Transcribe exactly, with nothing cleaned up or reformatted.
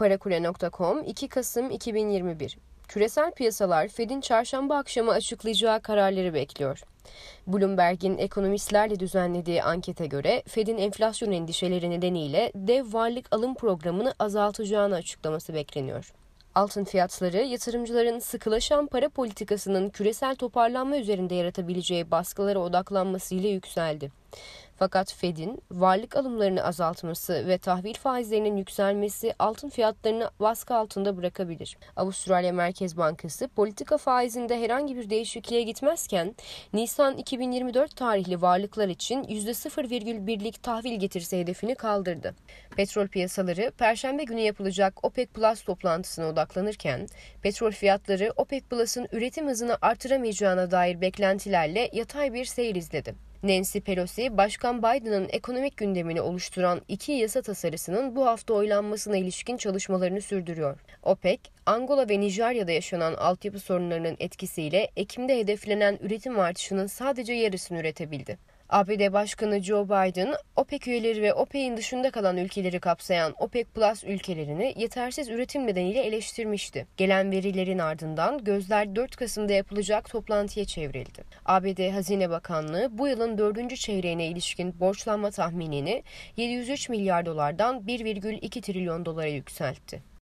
Parakule nokta com iki Kasım iki bin yirmi bir. Küresel piyasalar Fed'in çarşamba akşamı açıklayacağı kararları bekliyor. Bloomberg'in ekonomistlerle düzenlediği ankete göre Fed'in enflasyon endişeleri nedeniyle dev varlık alım programını azaltacağını açıklaması bekleniyor. Altın fiyatları yatırımcıların sıkılaşan para politikasının küresel toparlanma üzerinde yaratabileceği baskılara odaklanmasıyla yükseldi. Fakat Fed'in varlık alımlarını azaltması ve tahvil faizlerinin yükselmesi altın fiyatlarını baskı altında bırakabilir. Avustralya Merkez Bankası politika faizinde herhangi bir değişikliğe gitmezken Nisan iki bin yirmi dört tarihli varlıklar için yüzde sıfır virgül birlik tahvil getirisi hedefini kaldırdı. Petrol piyasaları Perşembe günü yapılacak OPEC Plus toplantısına odaklanırken petrol fiyatları OPEC Plus'ın üretim hızını artıramayacağına dair beklentilerle yatay bir seyir izledi. Nancy Pelosi, Başkan Biden'ın ekonomik gündemini oluşturan iki yasa tasarısının bu hafta oylanmasına ilişkin çalışmalarını sürdürüyor. OPEC, Angola ve Nijerya'da yaşanan altyapı sorunlarının etkisiyle Ekim'de hedeflenen üretim artışının sadece yarısını üretebildi. A B D Başkanı Joe Biden, OPEC üyeleri ve OPEC'in dışında kalan ülkeleri kapsayan OPEC Plus ülkelerini yetersiz üretim nedeniyle eleştirmişti. Gelen verilerin ardından gözler dört Kasım'da yapılacak toplantıya çevrildi. A B D Hazine Bakanlığı bu yılın dördüncü çeyreğine ilişkin borçlanma tahminini yedi yüz üç milyar dolardan bir virgül iki trilyon dolara yükseltti.